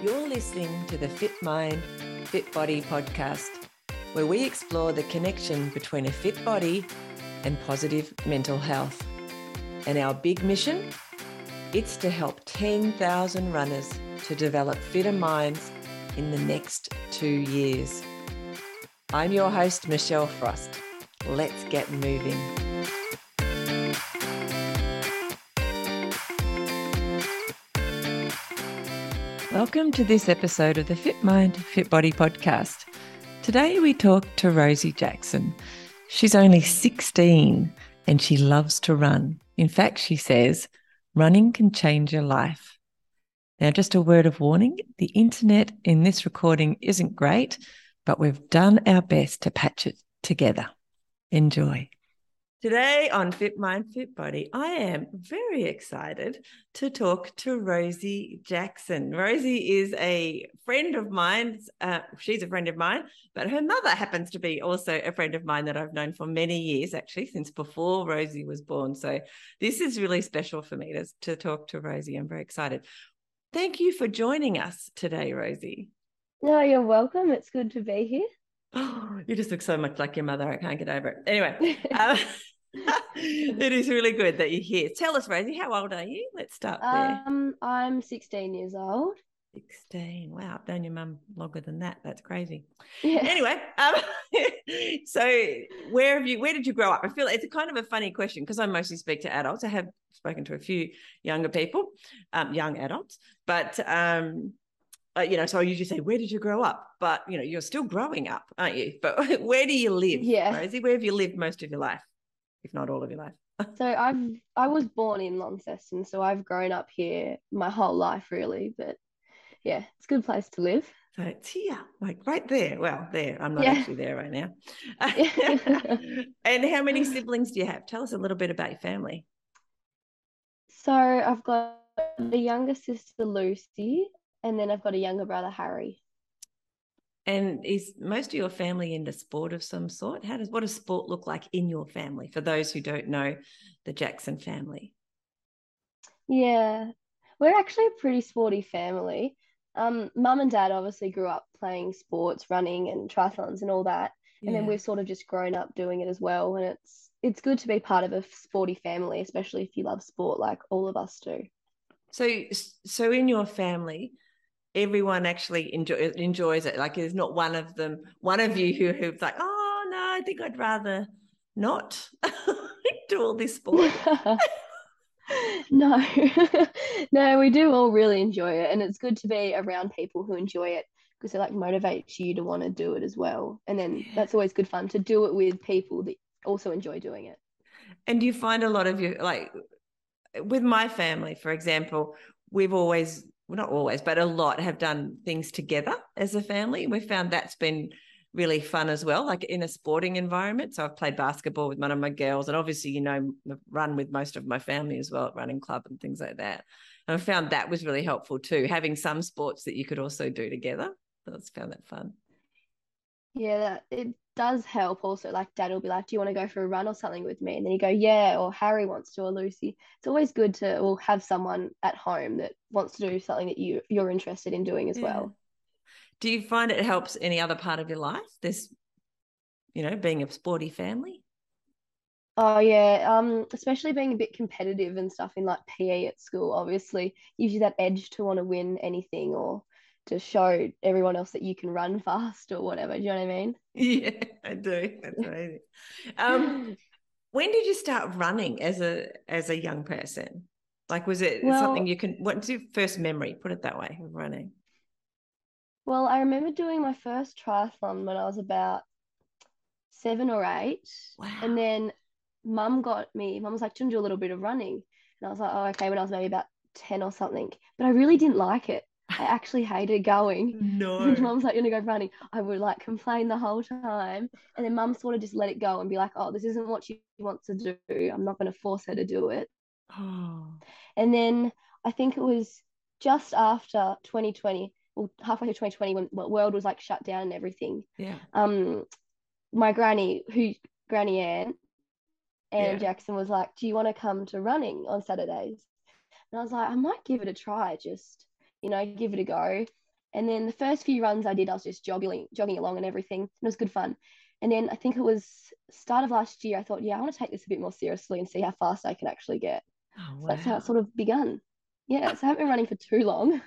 You're listening to the Fit Mind, Fit Body podcast, where we explore the connection between a fit body and positive mental health. And our big mission? It's to help 10,000 runners to develop fitter minds in the next 2 years. I'm your host, Michelle Frost. Let's get moving. Welcome to this episode of the Fit Mind, Fit Body podcast. Today we talk to Rosie Jackson. She's only 16 and she loves to run. In fact, she says, running can change your life. Now, just a word of warning, the internet in this recording isn't great, but we've done our best to patch it together. Enjoy. Today on Fit Mind, Fit Body, I am very excited to talk to Rosie Jackson. Rosie is a friend of mine. She's a friend of mine, but her mother happens to be also a friend of mine that I've known for many years, actually, since before Rosie was born. So this is really special for me to talk to Rosie. I'm very excited. Thank you for joining us today, Rosie. No, you're welcome. It's good to be here. Oh, you just look so much like your mother. I can't get over it. Anyway, it is really good that you're here. Tell us, Rosie, how old are you? Let's start there. I'm 16 years old. 16. Wow, I've known your mum longer than that. That's crazy. Yeah. Anyway, so where did you grow up? I feel it's a kind of a funny question because I mostly speak to adults. I have spoken to a few younger people, young adults, but so I usually say, where did you grow up? But, you know, you're still growing up, aren't you? But where do you live, Rosie? Where have you lived most of your life, if not all of your life? So I was born in Launceston, so I've grown up here my whole life, really. But, yeah, it's a good place to live. So it's here, like right there. Well, there. I'm not actually there right now. And how many siblings do you have? Tell us a little bit about your family. So I've got a younger sister, Lucy, and then I've got a younger brother, Harry. And is most of your family into sport of some sort? What does sport look like in your family, for those who don't know the Jackson family? Yeah, we're actually a pretty sporty family. Mum and Dad obviously grew up playing sports, running and triathlons and all that. And then we've sort of just grown up doing it as well. And it's good to be part of a sporty family, especially if you love sport like all of us do. So in your family, everyone actually enjoys it. Like, there's not one of you who's like, oh no, I think I'd rather not do all this sport. No, we do all really enjoy it, and it's good to be around people who enjoy it because it like motivates you to want to do it as well. And then that's always good fun to do it with people that also enjoy doing it. And do you find a lot of you, like with my family, for example, not always, but a lot have done things together as a family. We found that's been really fun as well, like in a sporting environment. So I've played basketball with one of my girls, and obviously, you know, run with most of my family as well at running club and things like that. And I found that was really helpful too, having some sports that you could also do together. I found that fun. Yeah, it does help also. Like, Dad will be like, do you want to go for a run or something with me? And then you go, yeah, or Harry wants to, or Lucy. It's always good to have someone at home that wants to do something that you're interested in doing as well. Do you find it helps any other part of your life, this, you know, being a sporty family? Oh, yeah, especially being a bit competitive and stuff in like PE at school, obviously, gives you that edge to want to win anything or to show everyone else that you can run fast or whatever. Do you know what I mean? Yeah, I do. That's amazing. When did you start running as a young person? Like, was it something what's your first memory, put it that way, of running? Well, I remember doing my first triathlon when I was about 7 or 8. Wow. And then Mum was like, do you want to do a little bit of running? And I was like, oh, okay, when I was maybe about 10 or something. But I really didn't like it. I actually hated going. No. And Mum's like, you're going to go running. I would like complain the whole time. And then Mum sort of just let it go and be like, oh, this isn't what she wants to do. I'm not going to force her to do it. Oh. And then I think it was just after 2020, or halfway through 2020, when the world was like shut down and everything. Yeah. My granny, Anne Jackson, was like, do you want to come to running on Saturdays? And I was like, I might give it a try, just, you know, give it a go. And then the first few runs I did, I was just jogging along and everything. And it was good fun. And then I think it was start of last year, I thought, yeah, I want to take this a bit more seriously and see how fast I can actually get. Oh, wow. So that's how it sort of begun. Yeah, so I haven't been running for too long.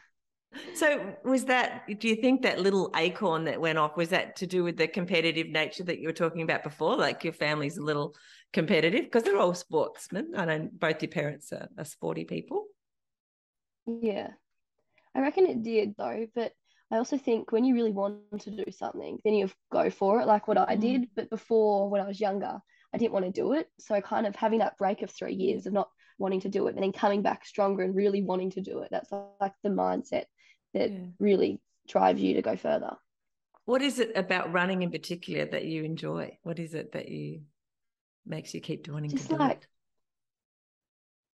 So was that, do you think that little acorn that went off, was that to do with the competitive nature that you were talking about before? Like your family's a little competitive because they're all sportsmen. I know both your parents are sporty people. Yeah, I reckon it did though. But I also think when you really want to do something, then you go for it, like what I did. But before, when I was younger, I didn't want to do it. So kind of having that break of 3 years of not wanting to do it and then coming back stronger and really wanting to do it. That's like the mindset that really drives you to go further. What is it about running in particular that you enjoy? What is it that you makes you keep wanting to do it?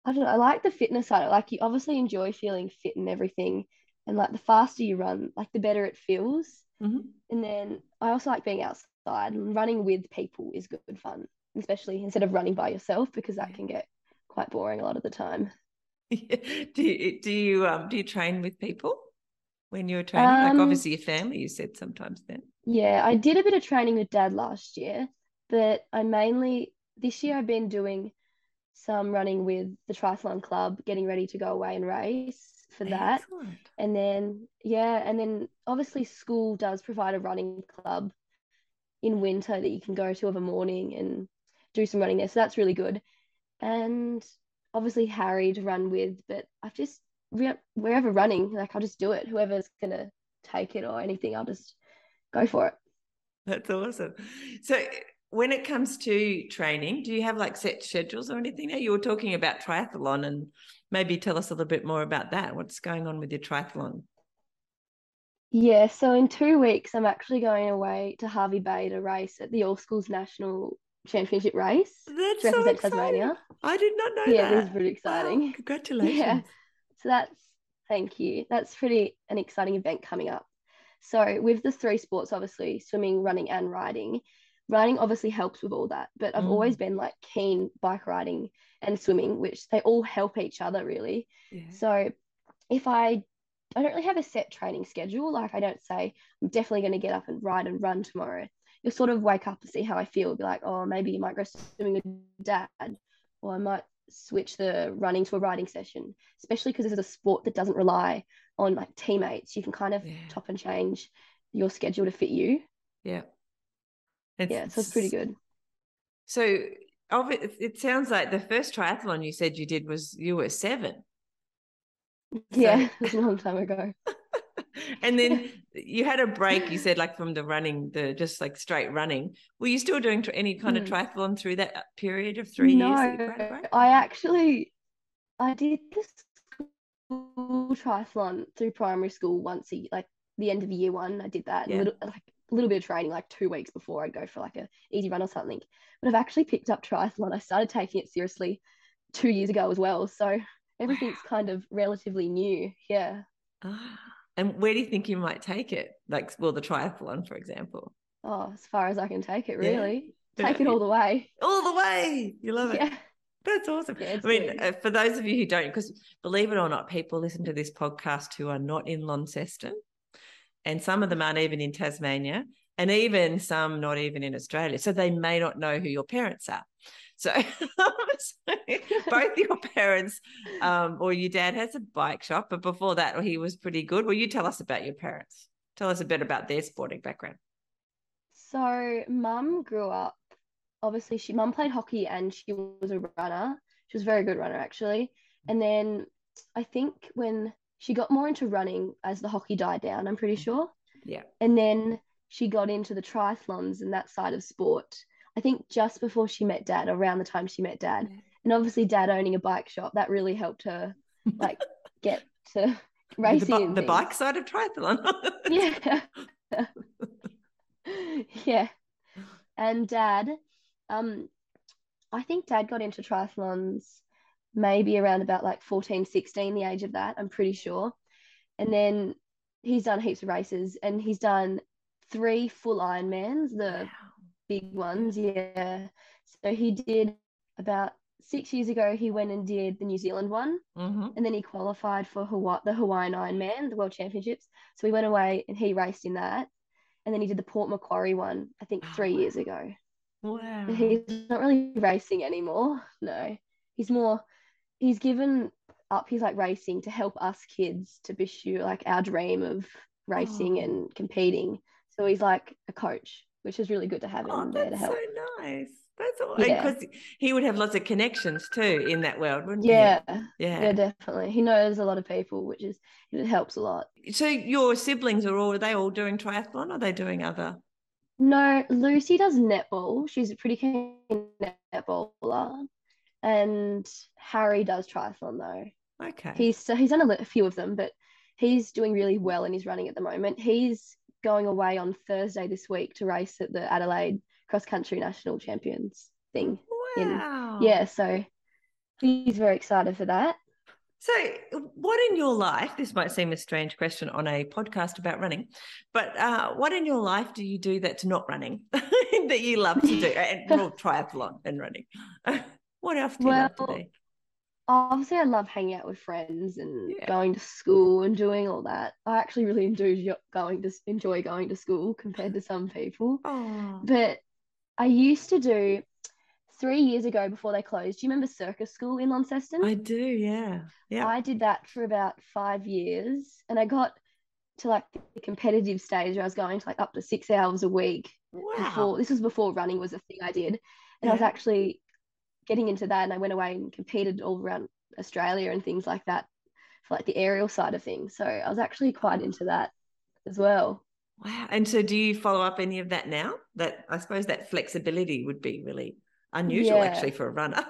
I don't know. I like the fitness side of it. Like you obviously enjoy feeling fit and everything. And like the faster you run, like the better it feels. Mm-hmm. And then I also like being outside, and running with people is good fun, especially instead of running by yourself, because that can get quite boring a lot of the time. Yeah. Do you train with people when you're training? Like obviously your family, you said sometimes then. Yeah, I did a bit of training with Dad last year, but I mainly this year I've been doing some running with the triathlon club, getting ready to go away and race for that. Excellent. and then obviously school does provide a running club in winter that you can go to of a morning and do some running there, so that's really good. And obviously Harry to run with, but I've just wherever running, like I'll just do it, whoever's gonna take it or anything, I'll just go for it. That's awesome. So when it comes to training, do you have like set schedules or anything? Now you were talking about triathlon, and maybe tell us a little bit more about that. What's going on with your triathlon? Yeah, so in 2 weeks, I'm actually going away to Harvey Bay to race at the All Schools National Championship race. That's so exciting. Tasmania. I did not know that. Yeah, it was pretty exciting. Oh, congratulations. Yeah. So thank you. That's pretty an exciting event coming up. So with the three sports, obviously, swimming, running and riding, running obviously helps with all that, but I've always been like keen bike riding and swimming, which they all help each other really. Yeah. So if I don't really have a set training schedule, like I don't say I'm definitely going to get up and ride and run tomorrow. You'll sort of wake up and see how I feel. Be like, oh, maybe you might go swimming with Dad, or I might switch the running to a riding session, especially because this is a sport that doesn't rely on like teammates. You can kind of top and change your schedule to fit you. Yeah. So it's pretty good. So it sounds like the first triathlon you said you did was you were 7. Yeah, it was a long time ago. And then you had a break, you said, like from the running, the just like straight running. Were you still doing any kind of triathlon through that period of 3 years? No, I did this school triathlon through primary school once a year, like the end of year one, I did that. Yeah. A little bit of training like 2 weeks before I'd go for like a easy run or something. But I've actually picked up triathlon. I started taking it seriously 2 years ago as well. So everything's kind of relatively new. Yeah. Ah, and where do you think you might take it? Like, well, the triathlon, for example. Oh, as far as I can take it, really. Yeah. Take it all the way. All the way. You love it. Yeah. That's awesome. Yeah, I mean, for those of you who don't, because believe it or not, people listen to this podcast who are not in Launceston. And some of them aren't even in Tasmania, and even some not even in Australia. So they may not know who your parents are. So, both your parents or your dad has a bike shop, but before that he was pretty good. Well, you tell us about your parents. Tell us a bit about their sporting background. So Mum grew up, obviously Mum played hockey and she was a runner. She was a very good runner actually. And then I think when she got more into running as the hockey died down, I'm pretty sure. Yeah. And then she got into the triathlons and that side of sport, I think just before she met Dad, around the time she met Dad. Yeah. And obviously Dad owning a bike shop, that really helped her like get to racing. The bike side of triathlon. Yeah. Yeah. And Dad, I think Dad got into triathlons maybe around about like 14, 16, the age of that, I'm pretty sure. And then he's done heaps of races and he's done 3 full Ironmans, the big ones, yeah. So he did about 6 years ago, he went and did the New Zealand one, and then he qualified for the Hawaiian Ironman, the World Championships. So he went away and he raced in that, and then he did the Port Macquarie one, I think, three years ago. Wow. But he's not really racing anymore. No, he's given up his like racing to help us kids to pursue like our dream of racing and competing. So he's like a coach, which is really good to have him there to help. So nice. That's all because he would have lots of connections too in that world, wouldn't he? Yeah, definitely. He knows a lot of people, which is it helps a lot. So your siblings are they all doing triathlon or are they doing other? No, Lucy does netball. She's a pretty keen netballer. And Harry does triathlon though. Okay. He's done a few of them, but he's doing really well and he's running at the moment. He's going away on Thursday this week to race at the Adelaide Cross Country National Champions thing. Wow. So he's very excited for that. So what in your life, this might seem a strange question on a podcast about running, but what in your life do you do that's not running that you love to do? And triathlon and running. What else do you love to do? Obviously I love hanging out with friends and going to school and doing all that. I actually really enjoy going to school compared to some people. Oh. But I used to do 3 years ago before they closed. Do you remember circus school in Launceston? I do, yeah. I did that for about 5 years and I got to like the competitive stage where I was going to like up to 6 hours a week. Wow. This was before running was a thing I did. And I was actually getting into that and I went away and competed all around Australia and things like that for like the aerial side of things. So I was actually quite into that as well. Wow. And so do you follow up any of that now? That I suppose that flexibility would be really unusual actually for a runner.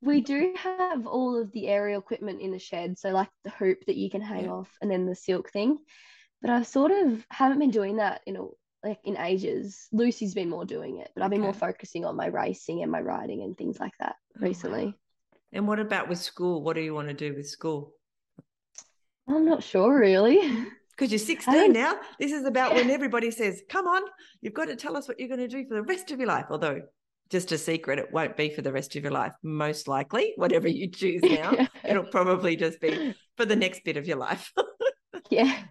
We do have all of the aerial equipment in the shed. So like the hoop that you can hang off and then the silk thing. But I sort of haven't been doing that in ages. Lucy's been more doing it, but I've been more focusing on my racing and my riding and things like that recently. And what about with school? What do you want to do with school? I'm not sure really. Because you're 16 now. This is about when everybody says, come on, you've got to tell us what you're going to do for the rest of your life. Although just a secret, it won't be for the rest of your life. Most likely, whatever you choose now, it'll probably just be for the next bit of your life. I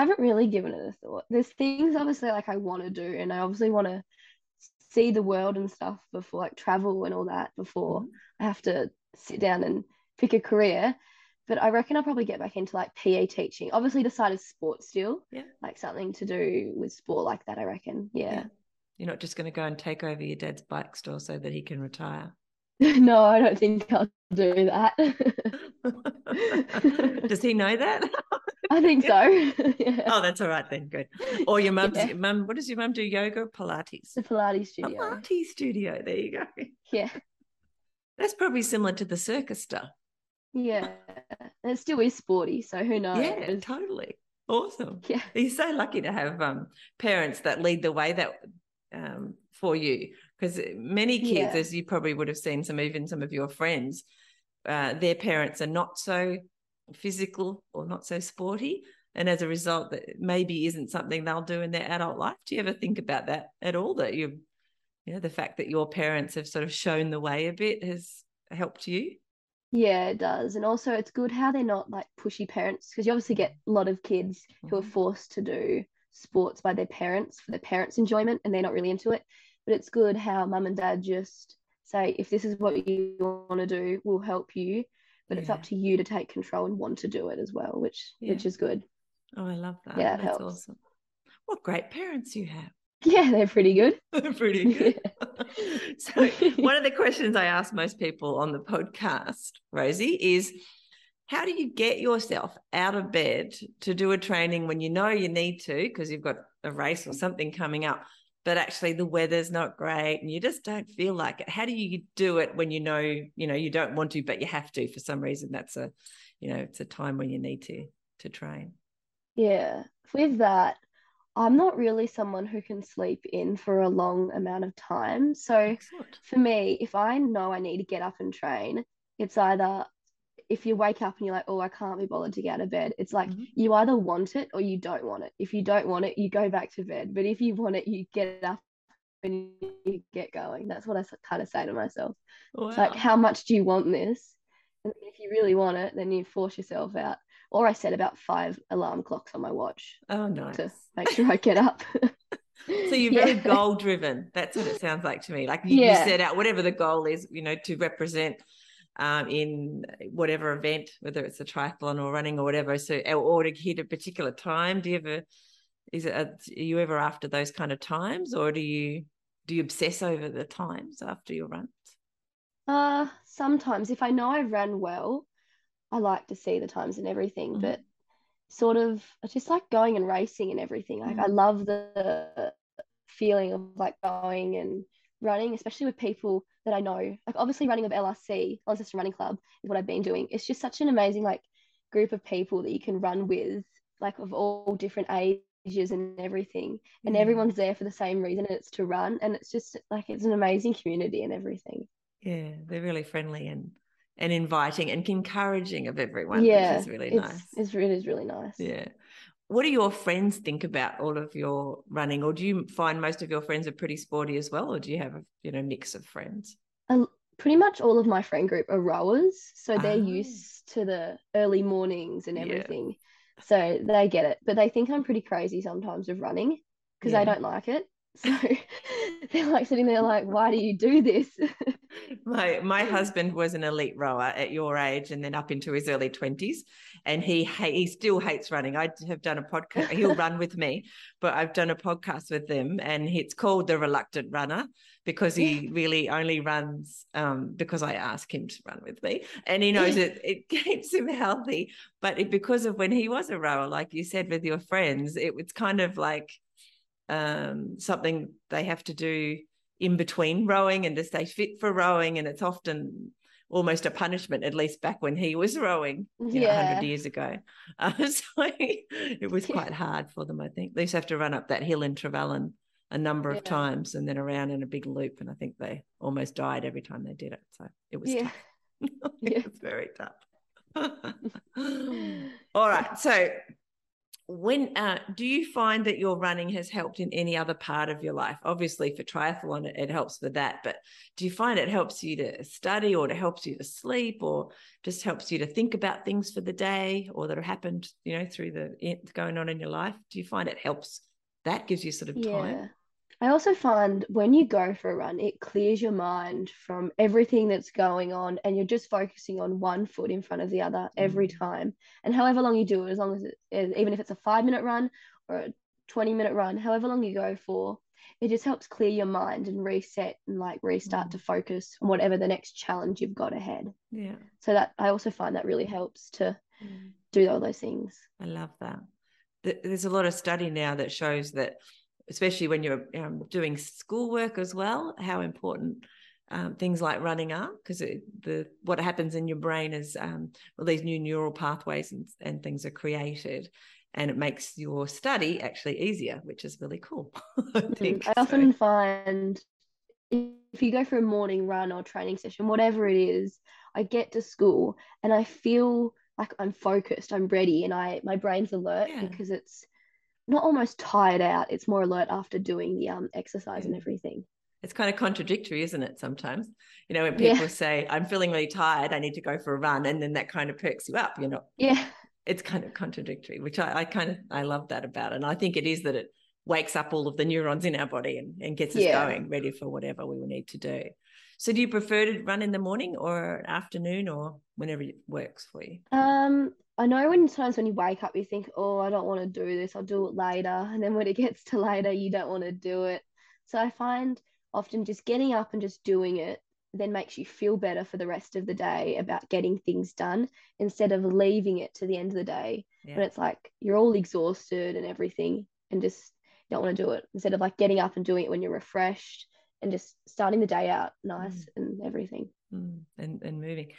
haven't really given it a thought. There's things obviously like I want to do and I obviously want to see the world and stuff before like travel and all that before I have to sit down and pick a career. But I reckon I'll probably get back into like PE teaching. Obviously decided sports still, like something to do with sport like that, I reckon. Yeah. You're not just going to go and take over your dad's bike store so that he can retire. No, I don't think I'll do that. Does he know that? I think so. Oh, that's all right then. Good. Or your mum's mum. What does your mum do? Yoga, Pilates. The Pilates studio. Pilates studio. There you go. Yeah, that's probably similar to the circus stuff. Yeah, and it still is sporty. So who knows? Yeah, totally. Awesome. Yeah, you're so lucky to have parents that lead the way for you, because many kids, as you probably would have seen, even some of your friends, their parents are not so physical or not so sporty, and as a result that maybe isn't something they'll do in their adult life. Do you ever think about that at all, that the fact that your parents have sort of shown the way a bit has helped you? Yeah, it does. And also it's good how they're not like pushy parents, because you obviously get a lot of kids who are forced to do sports by their parents for their parents' enjoyment and they're not really into it. But it's good how mum and dad just say, if this is what you want to do, we'll help you, but it's up to you to take control and want to do it as well, which is good. Oh, I love that. Yeah, that's awesome. What great parents you have. Yeah, they're pretty good. So one of the questions I ask most people on the podcast, Rosie, is how do you get yourself out of bed to do a training when you know you need to because you've got a race or something coming up, but actually the weather's not great and you just don't feel like it? How do you do it when you know you don't want to, but you have to for some reason? That's it's a time when you need to train. Yeah, with that, I'm not really someone who can sleep in for a long amount of time. So for me, if I know I need to get up and train, it's either if you wake up and you're like, oh, I can't be bothered to get out of bed, it's like you either want it or you don't want it. If you don't want it, you go back to bed. But if you want it, you get up when you get going. That's what I kind of say to myself. Wow. It's like, how much do you want this? And if you really want it, then you force yourself out. Or I set about 5 alarm clocks on my watch. Oh, nice. To make sure I get up. So you're very goal driven. That's what it sounds like to me. Like you set out whatever the goal is, you know, to represent in whatever event, whether it's a triathlon or running or whatever. So, or to hit a particular time. Do you ever, are you ever after those kind of times, or do you obsess over the times after your runs? Sometimes if I know I ran well, I like to see the times and everything, mm-hmm. but sort of I just like going and racing and everything. Like, mm-hmm. I love the feeling of like going and running, especially with people that I know. Like, obviously running with LRC, Lancaster Running Club, is what I've been doing. It's just such an amazing like group of people that you can run with, like of all different ages and everything, mm-hmm. and everyone's there for the same reason, and it's to run, and it's just like it's an amazing community and everything. Yeah, they're really friendly and inviting and encouraging of everyone, which is really nice. It is really nice. Yeah. What do your friends think about all of your running, or do you find most of your friends are pretty sporty as well, or do you have a mix of friends? Pretty much all of my friend group are rowers, so they're used to the early mornings and everything. Yeah. So they get it, but they think I'm pretty crazy sometimes with running because they don't like it. So they're like sitting there like, why do you do this? My husband was an elite rower at your age and then up into his early 20s, and he still hates running. I have done a podcast. He'll run with me, but I've done a podcast with them, and it's called The Reluctant Runner, because he really only runs because I ask him to run with me, and he knows it keeps him healthy. But because of when he was a rower, like you said, with your friends, it was kind of like something they have to do in between rowing and to stay fit for rowing, and it's often almost a punishment, at least back when he was rowing 100 years ago. So it was quite hard for them, I think. They used to have to run up that hill in Trevelyn a number of times and then around in a big loop, and I think they almost died every time they did it. So it was tough. It was very tough. All right, so when do you find that your running has helped in any other part of your life? Obviously for triathlon it helps with that, but do you find it helps you to study, or it helps you to sleep, or just helps you to think about things for the day, or that have happened through the going on in your life? Do you find it helps, that gives you sort of time? I also find when you go for a run, it clears your mind from everything that's going on, and you're just focusing on one foot in front of the other every time. And however long you do it, as long as even if it's a 5-minute run or a 20-minute run, however long you go for, it just helps clear your mind and reset and like restart to focus on whatever the next challenge you've got ahead. Yeah. So that I also find that really helps to do all those things. I love that. There's a lot of study now that shows that, especially when you're doing schoolwork as well, how important things like running are, because what happens in your brain is these new neural pathways and things are created, and it makes your study actually easier, which is really cool. I often find if you go for a morning run or training session, whatever it is, I get to school and I feel like I'm focused, I'm ready, and my brain's alert because it's not almost tired out, it's more alert after doing the exercise and everything. It's kind of contradictory, isn't it, sometimes? When people say, I'm feeling really tired, I need to go for a run, and then that kind of perks you up, It's kind of contradictory, which I love that about it. And I think it is that it wakes up all of the neurons in our body and gets us going, ready for whatever we will need to do. So do you prefer to run in the morning or afternoon or whenever it works for you? I know sometimes when you wake up, you think, oh, I don't want to do this, I'll do it later. And then when it gets to later, you don't want to do it. So I find often just getting up and just doing it then makes you feel better for the rest of the day about getting things done, instead of leaving it to the end of the day. Yeah. When it's like you're all exhausted and everything and just don't want to do it, instead of like getting up and doing it when you're refreshed and just starting the day out nice and everything. And moving.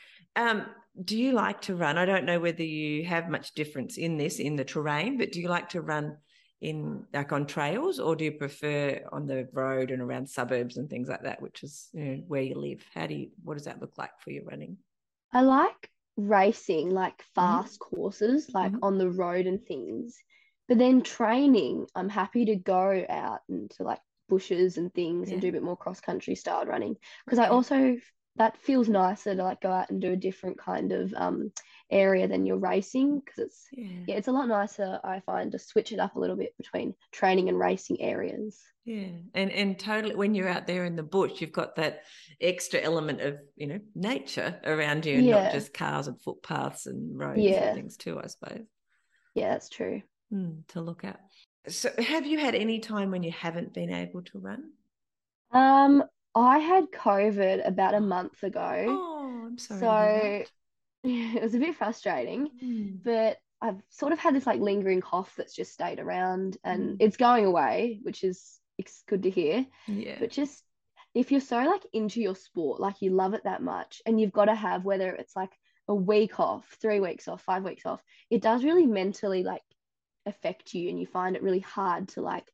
Do you like to run? I don't know whether you have much difference in the terrain, but do you like to run on trails, or do you prefer on the road and around suburbs and things like that, which is where you live? What does that look like for you running? I like racing, like fast courses, like on the road and things. But then training, I'm happy to go out and to like bushes and things and do a bit more cross-country style running, because I also, that feels nicer to like go out and do a different kind of area than you're racing, because it's it's a lot nicer, I find, to switch it up a little bit between training and racing areas. And totally, when you're out there in the bush, you've got that extra element of, you know, nature around you, and not just cars and footpaths and roads and things too, I suppose. Yeah, that's true. To look at. So have you had any time when you haven't been able to run? I had COVID about a month ago. Oh, I'm sorry. So it was a bit frustrating, but I've sort of had this like lingering cough that's just stayed around, and it's going away, which is, it's good to hear. Yeah. But just if you're so like into your sport, like you love it that much, and you've got to have, whether it's like a week off, 3 weeks off, 5 weeks off, it does really mentally like affect you, and you find it really hard to like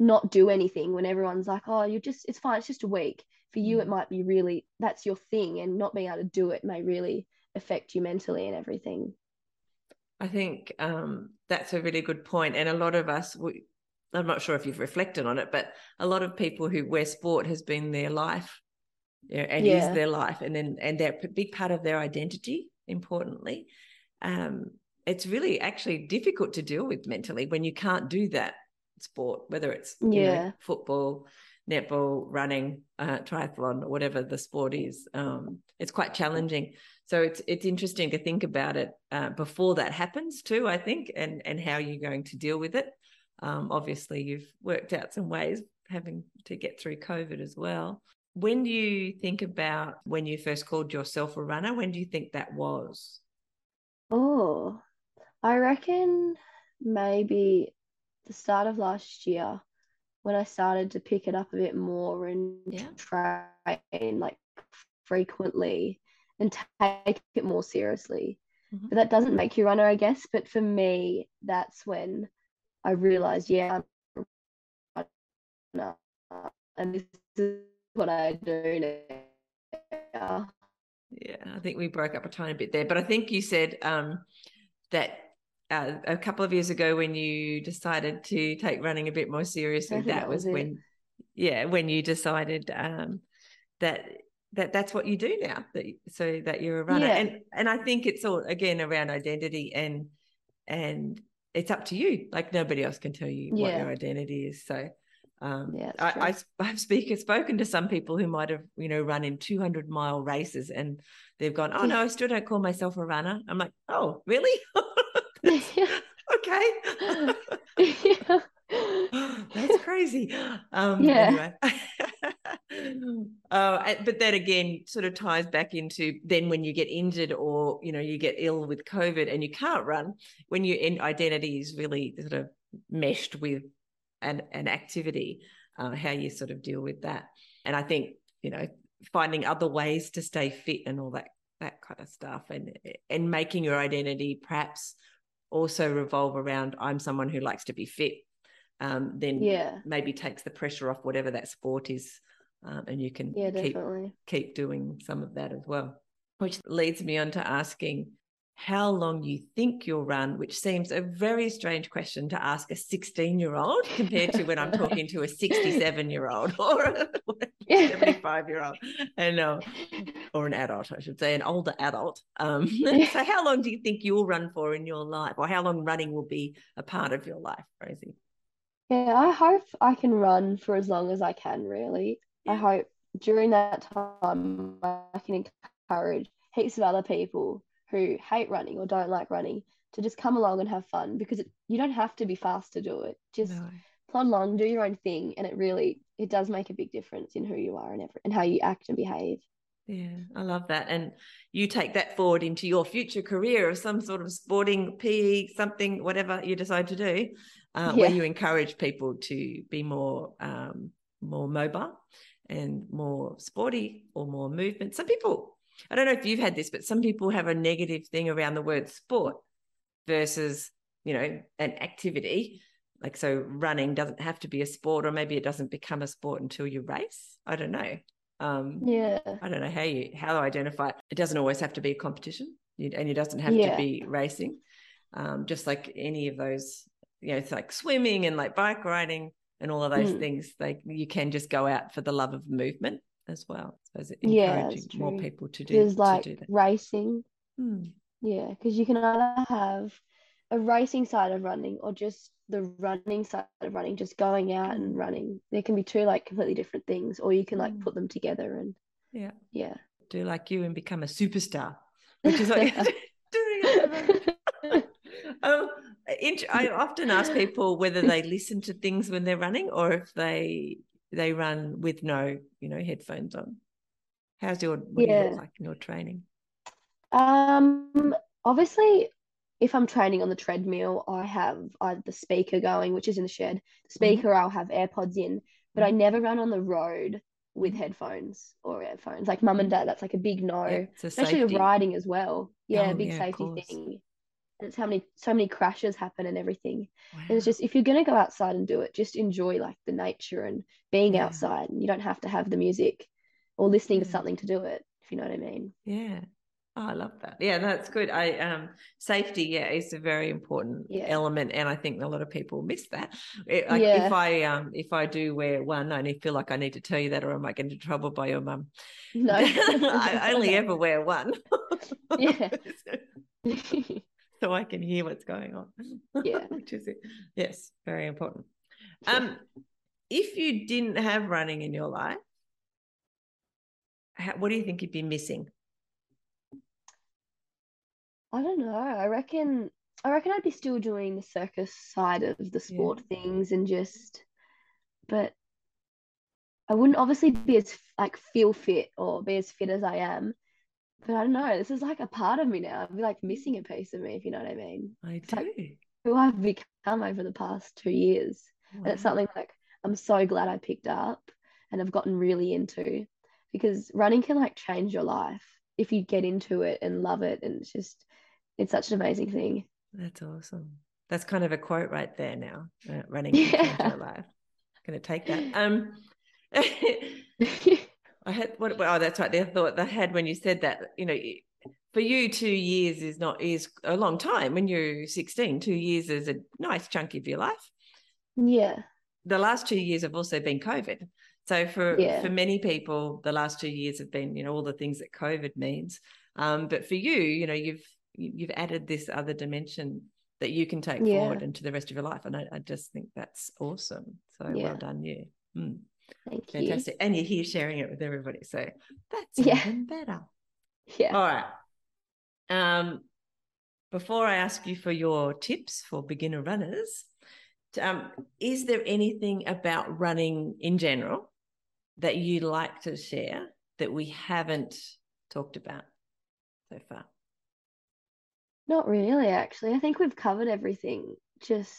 not do anything when everyone's like, oh, you're just, it's fine, it's just a week. For you, it might be really, that's your thing, and not being able to do it may really affect you mentally and everything. I think that's a really good point. And a lot of us, I'm not sure if you've reflected on it, but a lot of people who wear sport has been their life, you know, and is their life, and then, and they're a big part of their identity, importantly. It's really actually difficult to deal with mentally when you can't do that sport, whether it's you know, football, netball, running, triathlon, or whatever the sport is. It's quite challenging. So it's interesting to think about it before that happens too, I think, and how you're going to deal with it. Obviously, you've worked out some ways having to get through COVID as well. When do you think about when you first called yourself a runner? When do you think that was? Oh, I reckon maybe the start of last year, when I started to pick it up a bit more and train like frequently and take it more seriously. But that doesn't make you a runner, I guess. But for me, that's when I realised, I'm a runner, and this is what I do now. Yeah, I think we broke up a tiny bit there. But I think you said that a couple of years ago when you decided to take running a bit more seriously, that was when, when you decided that's what you do now, so that you're a runner. Yeah. And I think it's all, again, around identity, and it's up to you. Like nobody else can tell you what your identity is. So I've spoken to some people who might have, you know, run in 200-mile races, and they've gone, oh no, I still don't call myself a runner. I'm like, oh, really? Okay. That's crazy. Anyway. But that again sort of ties back into then when you get injured, or, you know, you get ill with COVID and you can't run, when your identity is really sort of meshed with an activity, how you sort of deal with that. And I think, you know, finding other ways to stay fit and all that kind of stuff, and making your identity perhaps also revolve around, I'm someone who likes to be fit, then maybe takes the pressure off whatever that sport is, and you can keep doing some of that as well. Which leads me on to asking how long you think you'll run, which seems a very strange question to ask a 16-year-old compared to when I'm talking to a 67-year-old or a 75-year-old, and or an adult, I should say, an older adult. So how long do you think you'll run for in your life, or how long running will be a part of your life, Rosie? Yeah, I hope I can run for as long as I can, really. I hope during that time I can encourage heaps of other people who hate running or don't like running to just come along and have fun, because you don't have to be fast to do it. Just plod along, do your own thing, and it does make a big difference in who you are and how you act and behave. Yeah, I love that. And you take that forward into your future career of some sort of sporting PE, something, whatever you decide to do, where you encourage people to be more mobile and more sporty, or more movement. Some people, I don't know if you've had this, but some people have a negative thing around the word sport versus, you know, an activity. Like, so running doesn't have to be a sport, or maybe it doesn't become a sport until you race. I don't know. I don't know how to identify it. It doesn't always have to be a competition, and it doesn't have to be racing. Just like any of those, you know, it's like swimming and like bike riding. and all of those things. Like, you can just go out for the love of movement as well. I suppose encouraging more people to do, that. Racing. Yeah, because you can either have a racing side of running or just the running side of running, just going out and running. There can be two like completely different things, or you can like put them together and do like you and become a superstar, which is like doing I often ask people whether they listen to things when they're running or if they run with no, you know, headphones on. How's your what do you look like in your training? Obviously, if I'm training on the treadmill, I have the speaker going, which is in the shed. The speaker, I'll have AirPods in, but I never run on the road with headphones or earphones. Like mum and dad, that's like a big no, especially with riding as well. Yeah, big safety thing. And it's so many crashes happen and everything. Wow. And it's just, if you're going to go outside and do it, just enjoy like the nature and being outside, and you don't have to have the music or listening to something to do it, if you know what I mean. Yeah. Oh, I love that. Yeah, that's good. Safety, is a very important element, and I think a lot of people miss that. If I do wear one, I only feel like I need to tell you that, or I might get into trouble by your mum. No, I only ever wear one. So I can hear what's going on. Which is it. Yes, very important. If you didn't have running in your life, what do you think you'd be missing? I don't know. I reckon I'd be still doing the circus side of the sport things, and just, but I wouldn't obviously be as like feel fit or be as fit as I am. But I don't know. This is like a part of me now. I'd be like missing a piece of me, if you know what I mean. It's like who I've become over the past 2 years, and it's something like I'm so glad I picked up and I've gotten really into, because running can like change your life if you get into it and love it, and it's just, it's such an amazing thing. That's awesome. That's kind of a quote right there now. Running can change your life. I'm going to take that. I had that's right. The thought I had when you said that, you know, for you 2 years is a long time. When you're 16, 2 years is a nice chunk of your life. Yeah. The last 2 years have also been COVID. So for many people, the last 2 years have been, you know, all the things that COVID means. But for you, you know, you've added this other dimension that you can take forward into the rest of your life. And I just think that's awesome. So well done you. Thank you. Fantastic. And you're here sharing it with everybody. So that's even better. Yeah. All right. Before I ask you for your tips for beginner runners, is there anything about running in general that you'd like to share that we haven't talked about so far? Not really, actually. I think we've covered everything. Just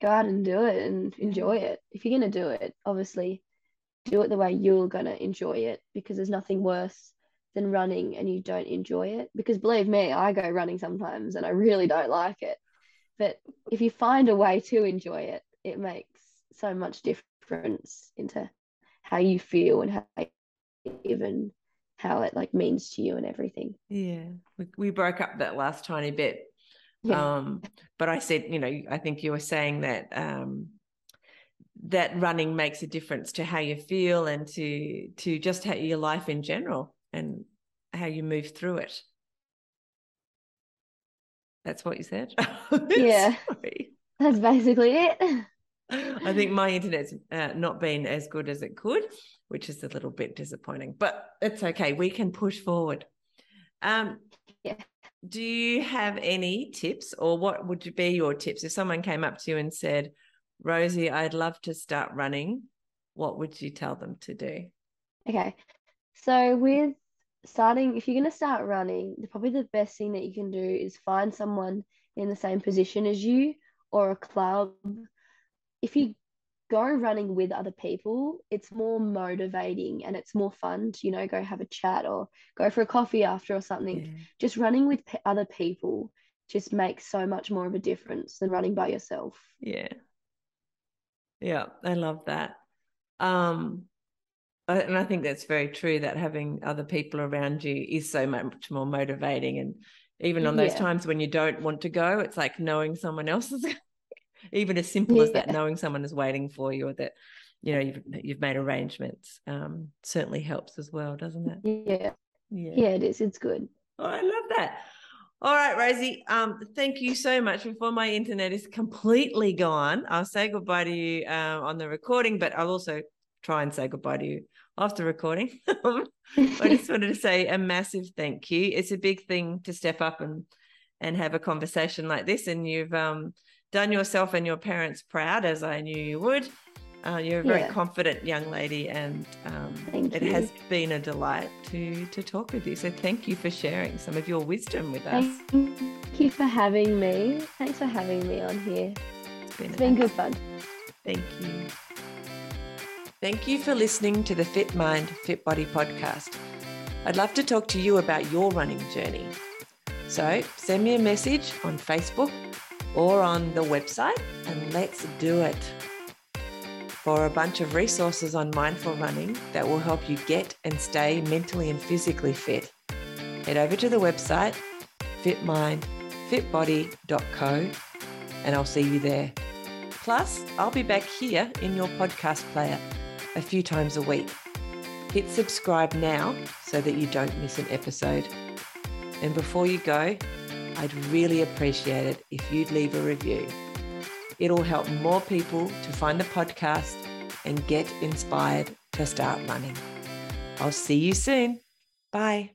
go out and do it and enjoy it. If you're going to do it, obviously do it the way you're going to enjoy it, because there's nothing worse than running and you don't enjoy it. Because believe me, I go running sometimes and I really don't like it. But if you find a way to enjoy it, it makes so much difference into how you feel and how it like means to you and everything. Yeah, we broke up that last tiny bit. Yeah. But I said, you know, I think you were saying that that running makes a difference to how you feel and to just how your life in general and how you move through it. That's what you said? Yeah. Sorry. That's basically it. I think my internet's not been as good as it could, which is a little bit disappointing, but it's okay. We can push forward. Do you have any tips, or what would be your tips? If someone came up to you and said, Rosie, I'd love to start running, what would you tell them to do? Okay. So with starting, if you're going to start running, probably the best thing that you can do is find someone in the same position as you or a club. If you go running with other people, it's more motivating and it's more fun to, you know, go have a chat or go for a coffee after or something. Yeah. Just running with other people just makes so much more of a difference than running by yourself. Yeah. Yeah, I love that. And I think that's very true, that having other people around you is so much more motivating. And even on those times when you don't want to go, it's like knowing someone else is even as simple as that, knowing someone is waiting for you, or that, you know, you've made arrangements, certainly helps as well, doesn't it? Yeah, it is. It's good. Oh, I love that. All right, Rosie, thank you so much. Before my internet is completely gone, I'll say goodbye to you on the recording, but I'll also try and say goodbye to you after recording. I just wanted to say a massive thank you. It's a big thing to step up and have a conversation like this, and you've done yourself and your parents proud, as I knew you would. You're a very confident young lady, and it has been a delight to talk with you. So thank you for sharing some of your wisdom with us. Thank you for having me. Thanks for having me on here. It's been good fun. Thank you. Thank you for listening to the Fit Mind, Fit Body podcast. I'd love to talk to you about your running journey. So send me a message on Facebook or on the website, and let's do it. For a bunch of resources on mindful running that will help you get and stay mentally and physically fit, head over to the website fitmindfitbody.co, and I'll see you there. Plus, I'll be back here in your podcast player a few times a week. Hit subscribe now so that you don't miss an episode. And before you go, I'd really appreciate it if you'd leave a review. It'll help more people to find the podcast and get inspired to start running. I'll see you soon. Bye.